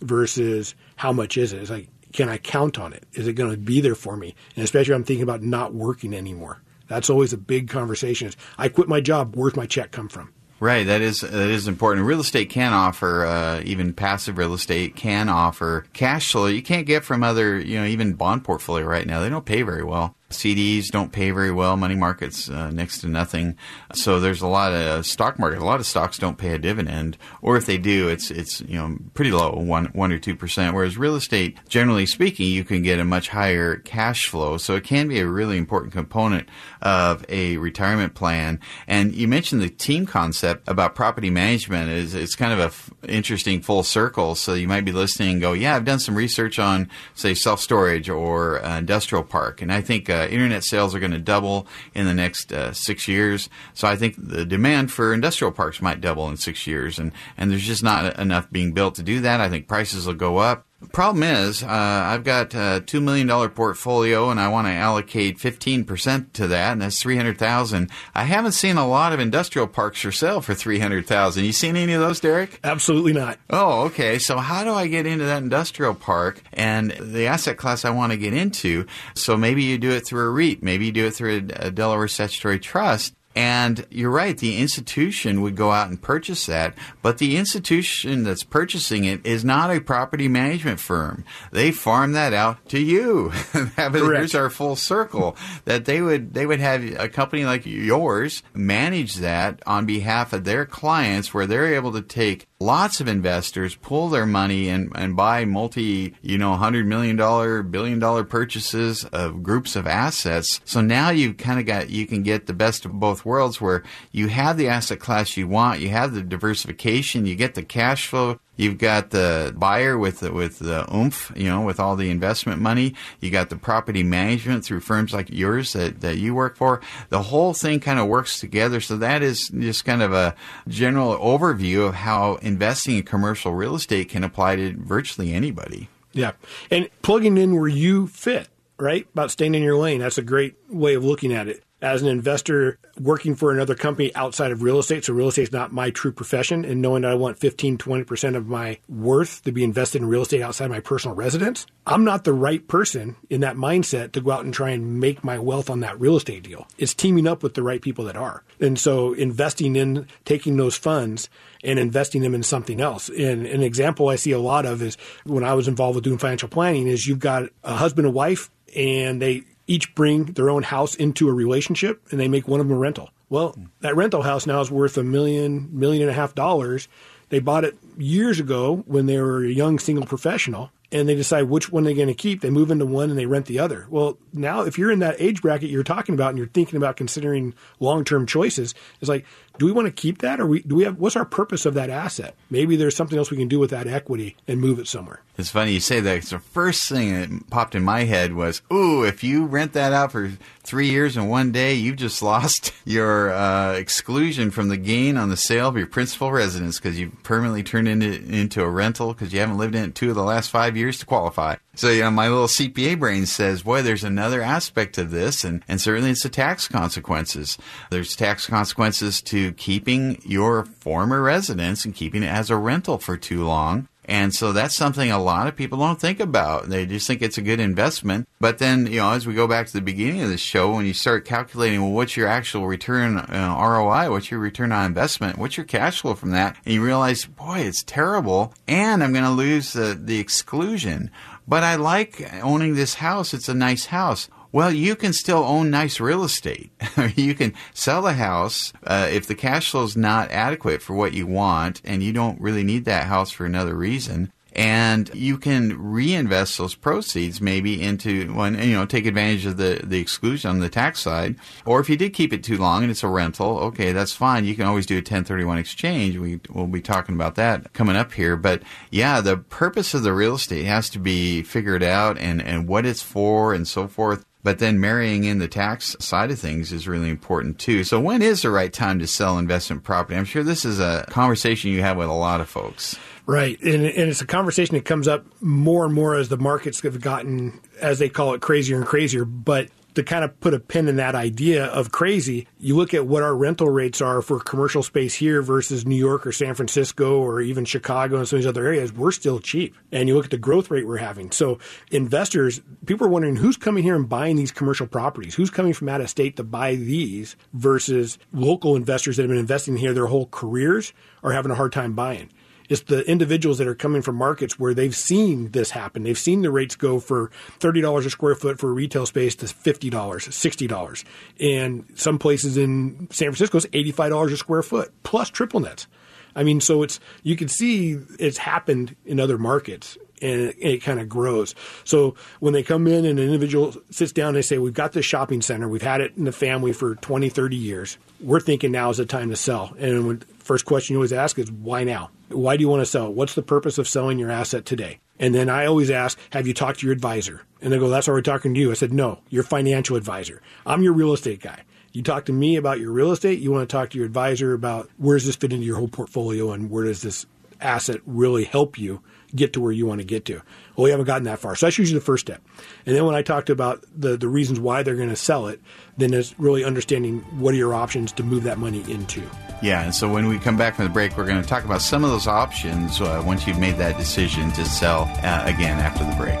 versus how much is it? It's like, can I count on it? Is it going to be there for me? And especially I'm thinking about not working anymore. That's always a big conversation. Is, I quit my job. Where's my check come from? Right, that is that is important. Real estate can offer, uh, even passive real estate can offer cash flow you can't get from other, you know, even bond portfolio right now. They don't pay very well. C Ds don't pay very well. Money markets, uh, next to nothing. So there's a lot of stock market. A lot of stocks don't pay a dividend, or if they do, it's it's you know pretty low, one one or two percent. Whereas real estate, generally speaking, you can get a much higher cash flow. So it can be a really important component of a retirement plan. And you mentioned the team concept about property management. Is it's kind of a f- interesting full circle. So you might be listening and go, yeah, I've done some research on say self storage or uh, industrial park, and I think. Uh, Uh, internet sales are going to double in the next uh, six years. So I think the demand for industrial parks might double in six years. And, and there's just not enough being built to do that. I think prices will go up. Problem is, uh, I've got a two million dollars portfolio and I want to allocate fifteen percent to that, and that's three hundred thousand dollars. I haven't seen a lot of industrial parks for sale for three hundred thousand dollars. You seen any of those, Derek? Absolutely not. Oh, okay. So how do I get into that industrial park and the asset class I want to get into? So maybe you do it through a REIT. Maybe you do it through a, a Delaware Statutory Trust. And you're right, the institution would go out and purchase that, but the institution that's purchasing it is not a property management firm. They farm that out to you. Here's our full circle, that they would they would have a company like yours manage that on behalf of their clients, where they're able to take lots of investors, pull their money and, and buy multi, you know, one hundred million dollars, billion dollar purchases of groups of assets. So now you've kind of got, you can get the best of both worlds, where you have the asset class you want, you have the diversification, you get the cash flow. You've got the buyer with the, with the oomph, you know, with all the investment money. You got the property management through firms like yours that, that you work for. The whole thing kind of works together. So that is just kind of a general overview of how investing in commercial real estate can apply to virtually anybody. Yeah. And plugging in where you fit, right? About staying in your lane. That's a great way of looking at it. As an investor working for another company outside of real estate, so real estate is not my true profession, and knowing that I want fifteen, twenty percent of my worth to be invested in real estate outside my personal residence, I'm not the right person in that mindset to go out and try and make my wealth on that real estate deal. It's teaming up with the right people that are. And so investing in, taking those funds and investing them in something else. And an example I see a lot of is when I was involved with doing financial planning is you've got a husband and wife, and they each bring their own house into a relationship, and they make one of them a rental. Well, that rental house now is worth a million, million and a half dollars. They bought it years ago when they were a young single professional, and they decide which one they're going to keep. They move into one and they rent the other. Well, now if you're in that age bracket you're talking about and you're thinking about considering long-term choices, it's like, do we want to keep that, or we, do we have? What's our purpose of that asset? Maybe there's something else we can do with that equity and move it somewhere. It's funny you say that. It's the first thing that popped in my head was, "Ooh, if you rent that out for three years and one day, you've just lost your uh, exclusion from the gain on the sale of your principal residence because you've permanently turned it into, into a rental because you haven't lived in it two of the last five years to qualify." So you know, my little C P A brain says, "Boy, there's another aspect of this, and and certainly it's the tax consequences. There's tax consequences to." Keeping your former residence and keeping it as a rental for too long. And so that's something a lot of people don't think about. They just think it's a good investment. But then, you know, as we go back to the beginning of the show, when you start calculating, well, what's your actual return uh, R O I? What's your return on investment? What's your cash flow from that? And you realize, boy, it's terrible. And I'm going to lose the, the exclusion. But I like owning this house. It's a nice house. Well, you can still own nice real estate. You can sell the house uh, if the cash flow is not adequate for what you want and you don't really need that house for another reason. And you can reinvest those proceeds maybe into one, you know, take advantage of the, the exclusion on the tax side. Or if you did keep it too long and it's a rental, okay, that's fine. You can always do a ten thirty-one exchange. We, we'll be talking about that coming up here. But yeah, the purpose of the real estate has to be figured out and, and what it's for and so forth. But then marrying in the tax side of things is really important too. So when is the right time to sell investment property? I'm sure this is a conversation you have with a lot of folks. Right. And, and it's a conversation that comes up more and more as the markets have gotten, as they call it, crazier and crazier. But to kind of put a pin in that idea of crazy, you look at what our rental rates are for commercial space here versus New York or San Francisco or even Chicago and some of these other areas, we're still cheap. And you look at the growth rate we're having. So investors, people are wondering who's coming here and buying these commercial properties? Who's coming from out of state to buy these versus local investors that have been investing here their whole careers are having a hard time buying? It's the individuals that are coming from markets where they've seen this happen. They've seen the rates go for thirty dollars a square foot for a retail space to fifty dollars, sixty dollars. And some places in San Francisco is eighty-five dollars a square foot plus triple nets. I mean, so it's you can see it's happened in other markets, and it, it kind of grows. So when they come in and an individual sits down, they say, we've got this shopping center. We've had it in the family for twenty, thirty years. We're thinking now is the time to sell. And the first question you always ask is, why now? Why do you want to sell? What's the purpose of selling your asset today? And then I always ask, have you talked to your advisor? And they go, that's why we're talking to you. I said, no, your financial advisor. I'm your real estate guy. You talk to me about your real estate. You want to talk to your advisor about where does this fit into your whole portfolio and where does this asset really help you get to where you want to get to. Well, we haven't gotten that far. So that's usually the first step. And then when I talked about the, the reasons why they're going to sell it, then it's really understanding what are your options to move that money into. Yeah, and so when we come back from the break, we're going to talk about some of those options uh, once you've made that decision to sell uh, again after the break.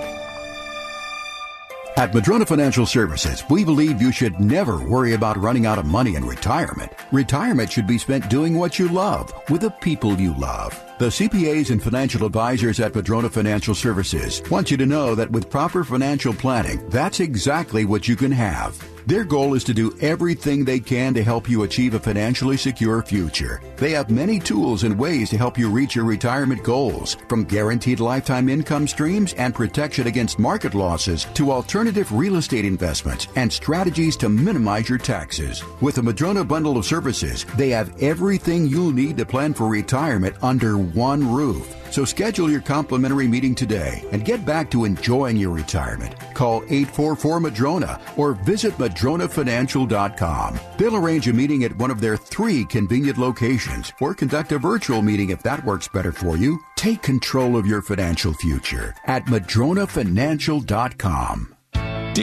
At Madrona Financial Services, we believe you should never worry about running out of money in retirement. Retirement should be spent doing what you love with the people you love. The C P As and financial advisors at Madrona Financial Services want you to know that with proper financial planning, that's exactly what you can have. Their goal is to do everything they can to help you achieve a financially secure future. They have many tools and ways to help you reach your retirement goals, from guaranteed lifetime income streams and protection against market losses to alternative real estate investments and strategies to minimize your taxes. With the Madrona bundle of services, they have everything you'll need to plan for retirement under one roof. So schedule your complimentary meeting today and get back to enjoying your retirement. Call eight four four, Madrona or visit Madrona Financial dot com. They'll arrange a meeting at one of their three convenient locations or conduct a virtual meeting if that works better for you. Take control of your financial future at Madrona Financial dot com. Do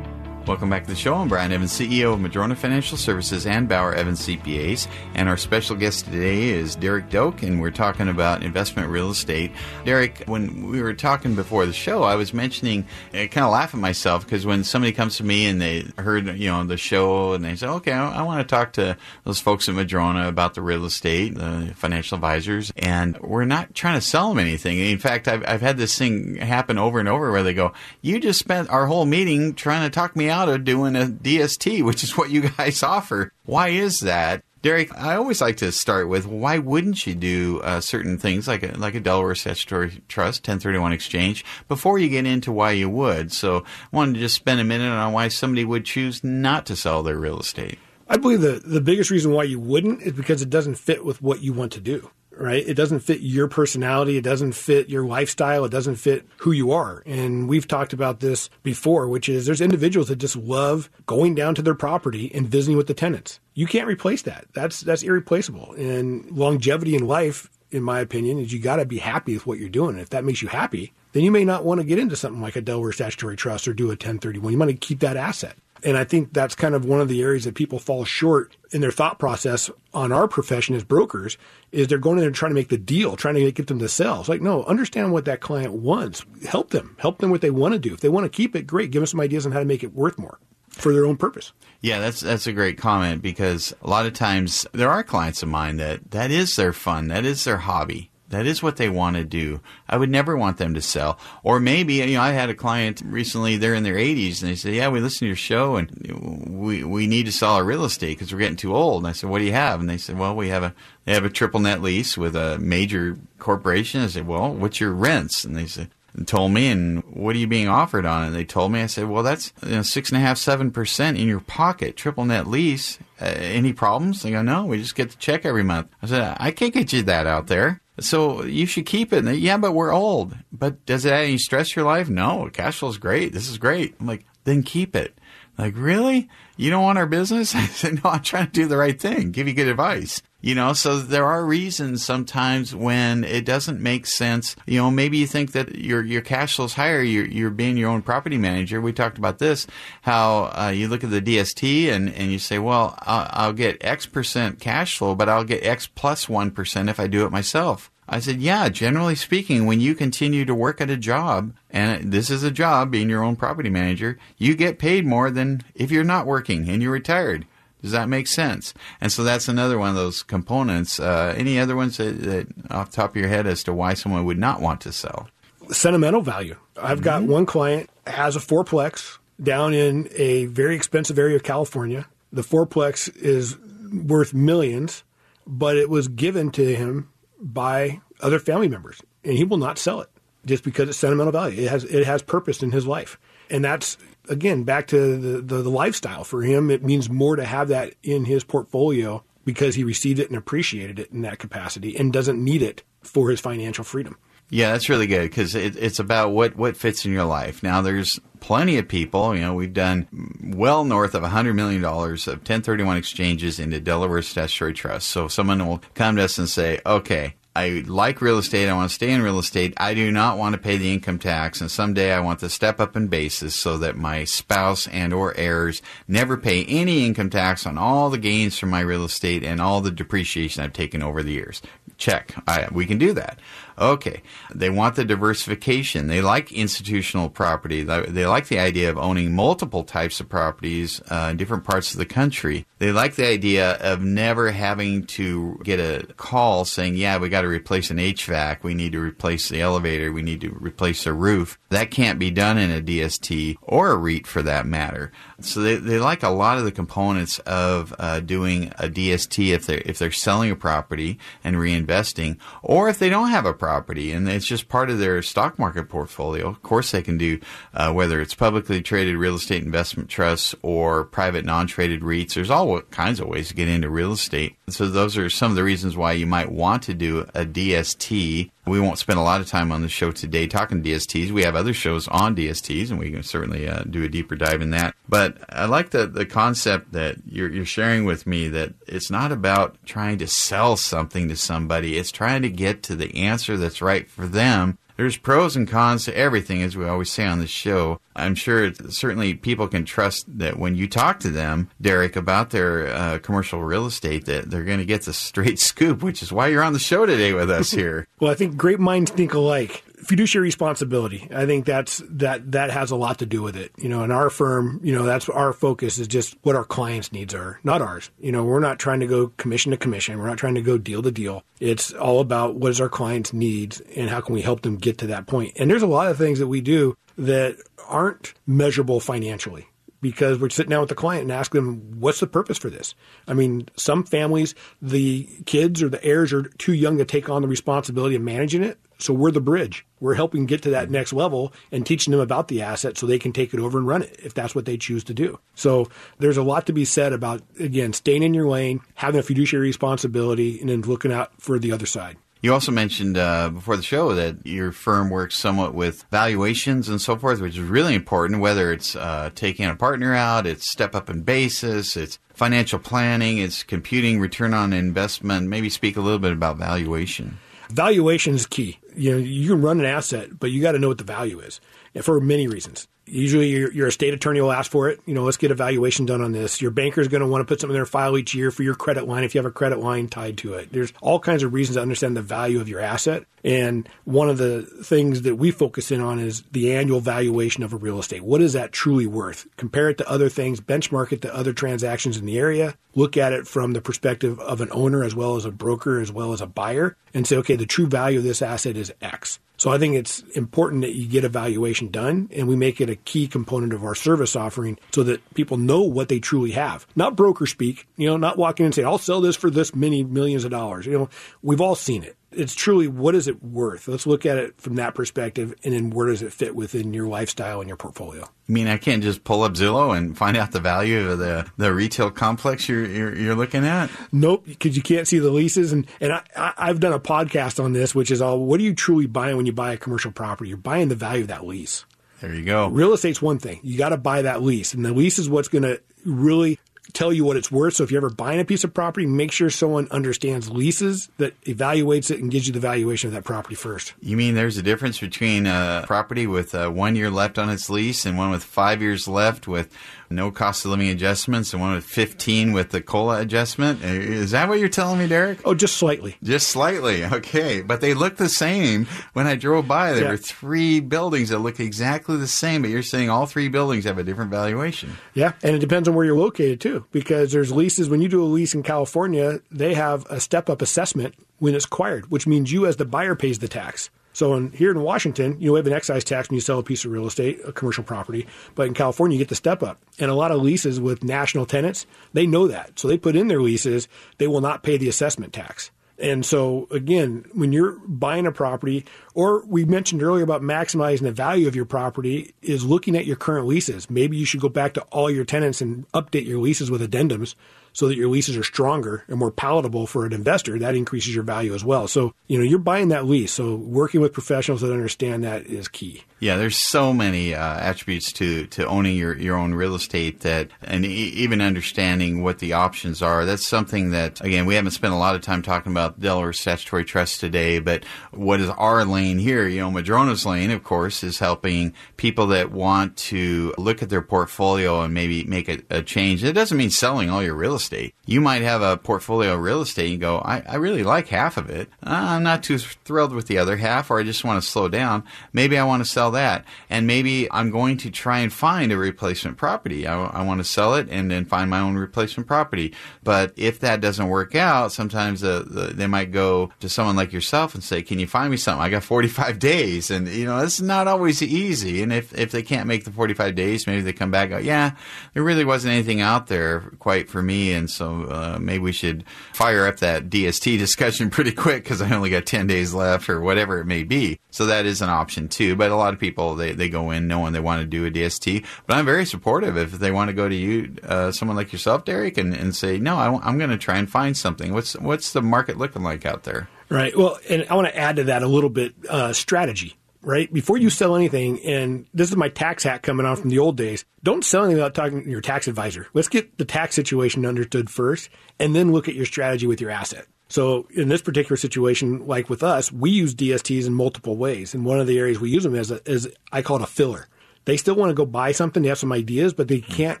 Welcome back to the show. I'm Brian Evans, C E O of Madrona Financial Services and Bauer Evans C P As. And our special guest today is Derek Doak, and we're talking about investment real estate. Derek, when we were talking before the show, I was mentioning, I kind of laugh at myself because when somebody comes to me and they heard, you know, the show and they say, okay, I, I want to talk to those folks at Madrona about the real estate, the financial advisors, and we're not trying to sell them anything. In fact, I've, I've had this thing happen over and over where they go, you just spent our whole meeting trying to talk me out of doing a D S T, which is what you guys offer. Why is that? Derek, I always like to start with, why wouldn't you do uh, certain things like a, like a Delaware Statutory Trust, ten thirty-one exchange, before you get into why you would? So I wanted to just spend a minute on why somebody would choose not to sell their real estate. I believe the, the biggest reason why you wouldn't is because it doesn't fit with what you want to do. Right? It doesn't fit your personality. It doesn't fit your lifestyle. It doesn't fit who you are. And we've talked about this before, which is there's individuals that just love going down to their property and visiting with the tenants. You can't replace that. That's that's irreplaceable. And longevity in life, in my opinion, is you got to be happy with what you're doing. And if that makes you happy, then you may not want to get into something like a Delaware Statutory Trust or do a ten thirty-one. You want to keep that asset. And I think that's kind of one of the areas that people fall short in their thought process on our profession as brokers is they're going in there trying to make the deal, trying to get them to sell. It's like, no, understand what that client wants. Help them. Help them what they want to do. If they want to keep it, great. Give them some ideas on how to make it worth more for their own purpose. Yeah, that's that's a great comment because a lot of times there are clients of mine that that is their fun. That is their hobby. That is what they want to do. I would never want them to sell. Or maybe, you know, I had a client recently, they're in their eighties, and they said, yeah, we listen to your show, and we we need to sell our real estate because we're getting too old. And I said, what do you have? And they said, well, we have a they have a triple net lease with a major corporation. I said, well, what's your rents? And they said, and told me, and what are you being offered on it? And they told me, I said, well, that's you know, six and a half, seven percent in your pocket, triple net lease. Uh, any problems? They go, no, we just get the check every month. I said, I can't get you that out there. So you should keep it. And they, yeah, but we're old. But does it add any stress to your life? No, cash flow's great. This is great. I'm like, then keep it. I'm like, really? You don't want our business? I said, no, I'm trying to do the right thing, give you good advice. You know, so there are reasons sometimes when it doesn't make sense. You know, maybe you think that your your cash flow's higher. You're, you're being your own property manager. We talked about this, how uh, you look at the D S T and, and you say, well, I'll, I'll get X percent cash flow, but I'll get X plus one percent if I do it myself. I said, yeah, generally speaking, when you continue to work at a job, and this is a job, being your own property manager, you get paid more than if you're not working and you're retired. Does that make sense? And so that's another one of those components. Uh, any other ones that, that off the top of your head as to why someone would not want to sell? Sentimental value. I've mm-hmm. got one client has a fourplex down in a very expensive area of California. The fourplex is worth millions, but it was given to him by other family members, and he will not sell it just because it's sentimental value. It has it has purpose in his life. And that's, again, back to the, the, the lifestyle. For him, it means more to have that in his portfolio because he received it and appreciated it in that capacity and doesn't need it for his financial freedom. Yeah, that's really good because it, it's about what, what fits in your life. Now, there's plenty of people, you know, we've done well north of one hundred million dollars of ten thirty-one exchanges into Delaware Statutory Trust. So someone will come to us and say, okay, I like real estate. I want to stay in real estate. I do not want to pay the income tax. And someday I want to step up in basis so that my spouse and or heirs never pay any income tax on all the gains from my real estate and all the depreciation I've taken over the years. Check. I, we can do that. Okay. They want the diversification. They like institutional property. They like the idea of owning multiple types of properties uh, in different parts of the country. They like the idea of never having to get a call saying, yeah, we got to replace an H V A C. We need to replace the elevator. We need to replace the roof. That can't be done in a D S T or a REIT for that matter. So they, they like a lot of the components of uh, doing a D S T if they're, if they're selling a property and reinvesting, or if they don't have a property and it's just part of their stock market portfolio. Of course, they can do uh, whether it's publicly traded real estate investment trusts or private non-traded REITs. There's all kinds of ways to get into real estate. So those are some of the reasons why you might want to do a D S T. We won't spend a lot of time on the show today talking D S Ts. We have other shows on D S Ts, and we can certainly uh, do a deeper dive in that. But I like the, the concept that you're, you're sharing with me, that it's not about trying to sell something to somebody. It's trying to get to the answer that's right for them. There's pros and cons to everything, as we always say on the show. I'm sure it's, certainly people can trust that when you talk to them, Derek, about their uh, commercial real estate, that they're going to get the straight scoop, which is why you're on the show today with us here. Well, I think great minds think alike. Fiduciary responsibility. I think that's that that has a lot to do with it. You know, in our firm, you know, that's our focus is just what our clients' needs are, not ours. You know, we're not trying to go commission to commission. We're not trying to go deal to deal. It's all about what is our clients' needs and how can we help them get to that point. And there's a lot of things that we do that aren't measurable financially, because we're sitting down with the client and ask them, what's the purpose for this? I mean, some families, the kids or the heirs are too young to take on the responsibility of managing it. So we're the bridge. We're helping get to that next level and teaching them about the asset so they can take it over and run it if that's what they choose to do. So there's a lot to be said about, again, staying in your lane, having a fiduciary responsibility, and then looking out for the other side. You also mentioned uh, before the show that your firm works somewhat with valuations and so forth, which is really important, whether it's uh, taking a partner out, it's step up in basis, it's financial planning, it's computing return on investment. Maybe speak a little bit about valuation. Valuation is key. You know, you can run an asset, but you got to know what the value is, and for many reasons. Usually your, your estate attorney will ask for it. You know, let's get a valuation done on this. Your banker is going to want to put something in their file each year for your credit line if you have a credit line tied to it. There's all kinds of reasons to understand the value of your asset. And one of the things that we focus in on is the annual valuation of a real estate. What is that truly worth? Compare it to other things, benchmark it to other transactions in the area, look at it from the perspective of an owner as well as a broker as well as a buyer, and say, okay, the true value of this asset is X. So I think it's important that you get a valuation done, and we make it a key component of our service offering so that people know what they truly have. Not broker speak, you know, not walking in and saying, I'll sell this for this many millions of dollars. You know, we've all seen it. It's truly, what is it worth? Let's look at it from that perspective, and then where does it fit within your lifestyle and your portfolio? I mean, I can't just pull up Zillow and find out the value of the, the retail complex you're, you're you're looking at? Nope, because you can't see the leases. And, and I, I've done a podcast on this, which is all, what are you truly buying when you buy a commercial property? You're buying the value of that lease. There you go. Real estate's one thing. You got to buy that lease, and the lease is what's going to really tell you what it's worth. So if you're ever buying a piece of property, make sure someone understands leases, that evaluates it and gives you the valuation of that property first. You mean there's a difference between a property with uh, one year left on its lease and one with five years left with no cost of living adjustments and one with fifteen with the COLA adjustment? Is that what you're telling me, Derek? Oh, just slightly. Just slightly. Okay. But they look the same. When I drove by, there yeah. were three buildings that look exactly the same, but you're saying all three buildings have a different valuation. Yeah. And it depends on where you're located, too, because there's leases. When you do a lease in California, they have a step-up assessment when it's acquired, which means you as the buyer pays the tax. So in, here in Washington, you know, we have an excise tax when you sell a piece of real estate, a commercial property. But in California, you get the step up. And a lot of leases with national tenants, they know that. So they put in their leases, they will not pay the assessment tax. And so, again, when you're buying a property, or we mentioned earlier about maximizing the value of your property, is looking at your current leases. Maybe you should go back to all your tenants and update your leases with addendums so that your leases are stronger and more palatable for an investor. That increases your value as well. So, you know, you're buying that lease. So working with professionals that understand that is key. Yeah, there's so many uh, attributes to, to owning your, your own real estate that, and e- even understanding what the options are. That's something that, again, we haven't spent a lot of time talking about Delaware Statutory Trust today, but what is our lane here? You know, Madrona's lane, of course, is helping people that want to look at their portfolio and maybe make a, a change. It doesn't mean selling all your real estate. You might have a portfolio of real estate and go, I, I really like half of it. Uh, I'm not too thrilled with the other half, or I just want to slow down. Maybe I want to sell that. And maybe I'm going to try and find a replacement property. I, I want to sell it and then find my own replacement property. But if that doesn't work out, sometimes the, the they might go to someone like yourself and say, can you find me something? I got forty-five days. And, you know, it's not always easy. And if, if they can't make the forty-five days, maybe they come back and go, yeah, there really wasn't anything out there quite for me. And so uh, maybe we should fire up that D S T discussion pretty quick because I only got ten days left or whatever it may be. So that is an option, too. But a lot of people, they, they go in knowing they want to do a D S T. But I'm very supportive if they want to go to you, uh, someone like yourself, Derek, and, and say, no, I w- I'm going to try and find something. What's, what's the market looking like out there? Right. Well, and I want to add to that a little bit uh, strategy, right? Before you sell anything, and this is my tax hack coming on from the old days, don't sell anything without talking to your tax advisor. Let's get the tax situation understood first, and then look at your strategy with your asset. So in this particular situation, like with us, we use D S Ts in multiple ways. And one of the areas we use them is, a, is I call it a filler. They still want to go buy something. They have some ideas, but they can't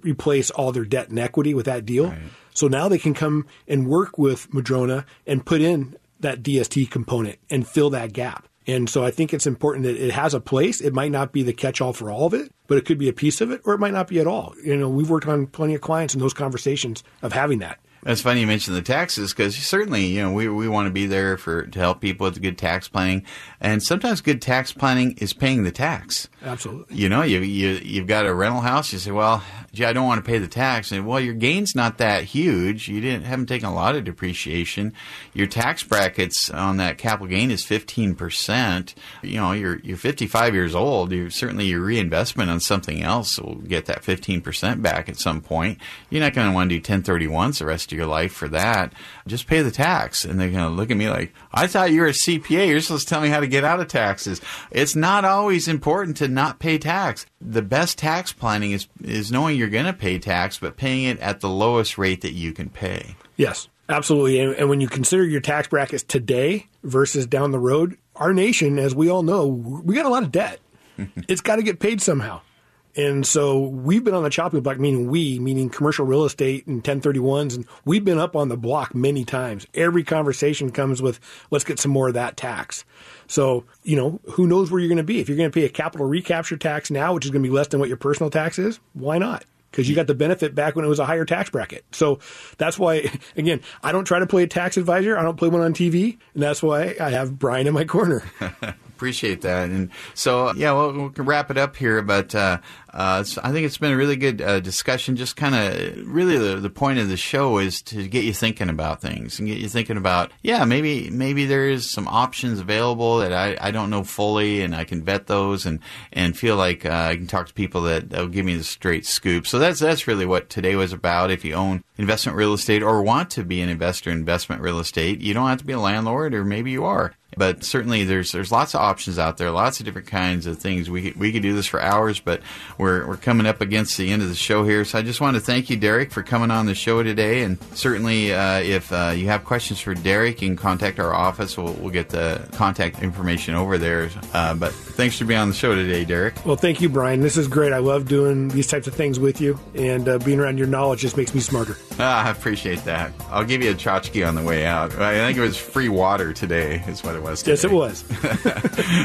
replace all their debt and equity with that deal. Right. So now they can come and work with Madrona and put in that D S T component and fill that gap. And so I think it's important that it has a place. It might not be the catch-all for all of it, but it could be a piece of it, or it might not be at all. You know, we've worked on plenty of clients in those conversations of having that. That's funny you mentioned the taxes, because certainly, you know, we, we want to be there for to help people with good tax planning. And sometimes good tax planning is paying the tax. Absolutely. You know, you, you, you've got a rental house. You say, well, gee, I don't want to pay the tax. And well, your gain's not that huge. You didn't haven't taken a lot of depreciation. Your tax brackets on that capital gain is fifteen percent. You know, you're you're fifty-five years old. You're, certainly your reinvestment on something else will get that fifteen percent back at some point. You're not going to want to do ten thirty-ones the rest of your life for that. Just pay the tax. And they're going to look at me like, I thought you were a C P A. You're supposed to tell me how to get out of taxes. It's not always important to not pay tax. The best tax planning is, is knowing you're going to pay tax, but paying it at the lowest rate that you can pay. Yes, absolutely. And, and when you consider your tax brackets today versus down the road, our nation, as we all know, we got a lot of debt. It's got to get paid somehow. And so we've been on the chopping block, meaning we, meaning commercial real estate and ten thirty-ones. And we've been up on the block many times. Every conversation comes with, let's get some more of that tax. So, you know, who knows where you're going to be? If you're going to pay a capital recapture tax now, which is going to be less than what your personal tax is, why not? Because you got the benefit back when it was a higher tax bracket. So that's why, again, I don't try to play a tax advisor. I don't play one on T V. And that's why I have Brian in my corner. Appreciate that. And so, yeah, we'll, we'll wrap it up here. But uh, uh, I think it's been a really good uh, discussion. Just kind of really the, the point of the show is to get you thinking about things and get you thinking about, yeah, maybe maybe there is some options available that I, I don't know fully, and I can vet those and, and feel like uh, I can talk to people that will give me the straight scoop. So that's, that's really what today was about. If you own investment real estate or want to be an investor in investment real estate, you don't have to be a landlord, or maybe you are. But certainly there's there's lots of options out there, lots of different kinds of things. We we could do this for hours, but we're we're coming up against the end of the show here. So I just want to thank you, Derek, for coming on the show today. And certainly uh, if uh, you have questions for Derek, you can contact our office. We'll, we'll get the contact information over there. Uh, but thanks for being on the show today, Derek. Well, thank you, Brian. This is great. I love doing these types of things with you, and uh, being around your knowledge just makes me smarter. Ah, I appreciate that. I'll give you a tchotchke on the way out. I think it was free water today is what it was today. Yes, it was.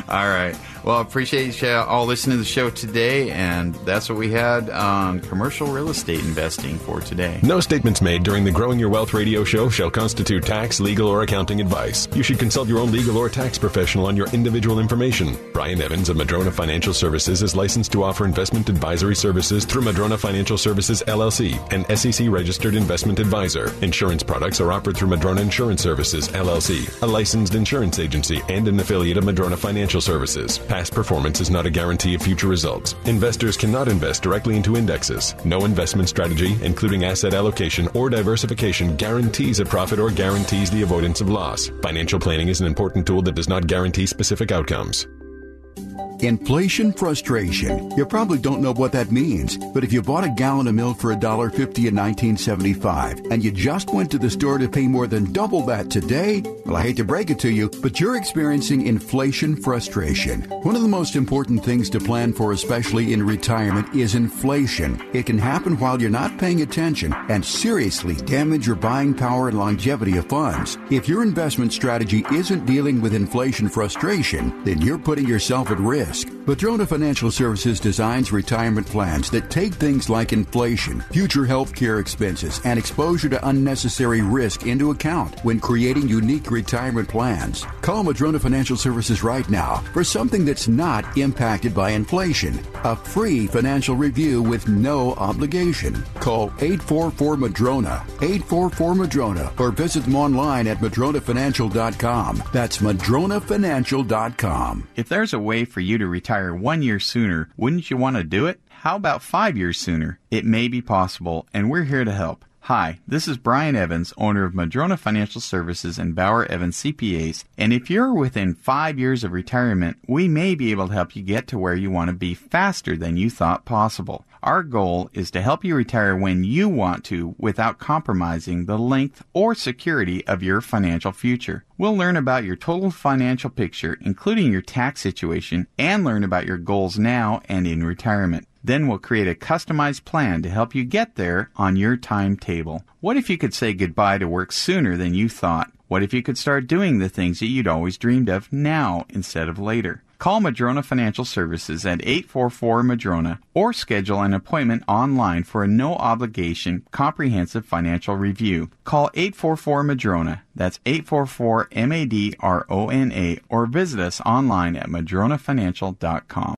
All right. Well, I appreciate you all listening to the show today, and that's what we had on commercial real estate investing for today. No statements made during the Growing Your Wealth radio show shall constitute tax, legal, or accounting advice. You should consult your own legal or tax professional on your individual information. Brian Evans of Madrona Financial Services is licensed to offer investment advisory services through Madrona Financial Services, L L C, an S E C-registered investment advisor. Insurance products are offered through Madrona Insurance Services, L L C, a licensed insurance agency and an affiliate of Madrona Financial Services. Past performance is not a guarantee of future results. Investors cannot invest directly into indexes. No investment strategy, including asset allocation or diversification, guarantees a profit or guarantees the avoidance of loss. Financial planning is an important tool that does not guarantee specific outcomes. Inflation frustration. You probably don't know what that means, but if you bought a gallon of milk for one dollar fifty in nineteen seventy-five and you just went to the store to pay more than double that today, well, I hate to break it to you, but you're experiencing inflation frustration. One of the most important things to plan for, especially in retirement, is inflation. It can happen while you're not paying attention and seriously damage your buying power and longevity of funds. If your investment strategy isn't dealing with inflation frustration, then you're putting yourself at risk. Madrona Financial Services designs retirement plans that take things like inflation, future health care expenses, and exposure to unnecessary risk into account when creating unique retirement plans. Call Madrona Financial Services right now for something that's not impacted by inflation. A free financial review with no obligation. Call eight four four, Madrona, eight four four, Madrona, or visit them online at madrona financial dot com. That's madrona financial dot com. If there's a way for you to retire one year sooner, wouldn't you want to do it? How about five years sooner? It may be possible, and we're here to help. Hi, this is Brian Evans, owner of Madrona Financial Services and Bauer Evans C P As, and if you're within five years of retirement, we may be able to help you get to where you want to be faster than you thought possible. Our goal is to help you retire when you want to without compromising the length or security of your financial future. We'll learn about your total financial picture, including your tax situation, and learn about your goals now and in retirement. Then we'll create a customized plan to help you get there on your timetable. What if you could say goodbye to work sooner than you thought? What if you could start doing the things that you'd always dreamed of now instead of later? Call Madrona Financial Services at eight four four, Madrona or schedule an appointment online for a no-obligation, comprehensive financial review. Call eight four four, Madrona. That's eight four four, M A D R O N A, or visit us online at madrona financial dot com.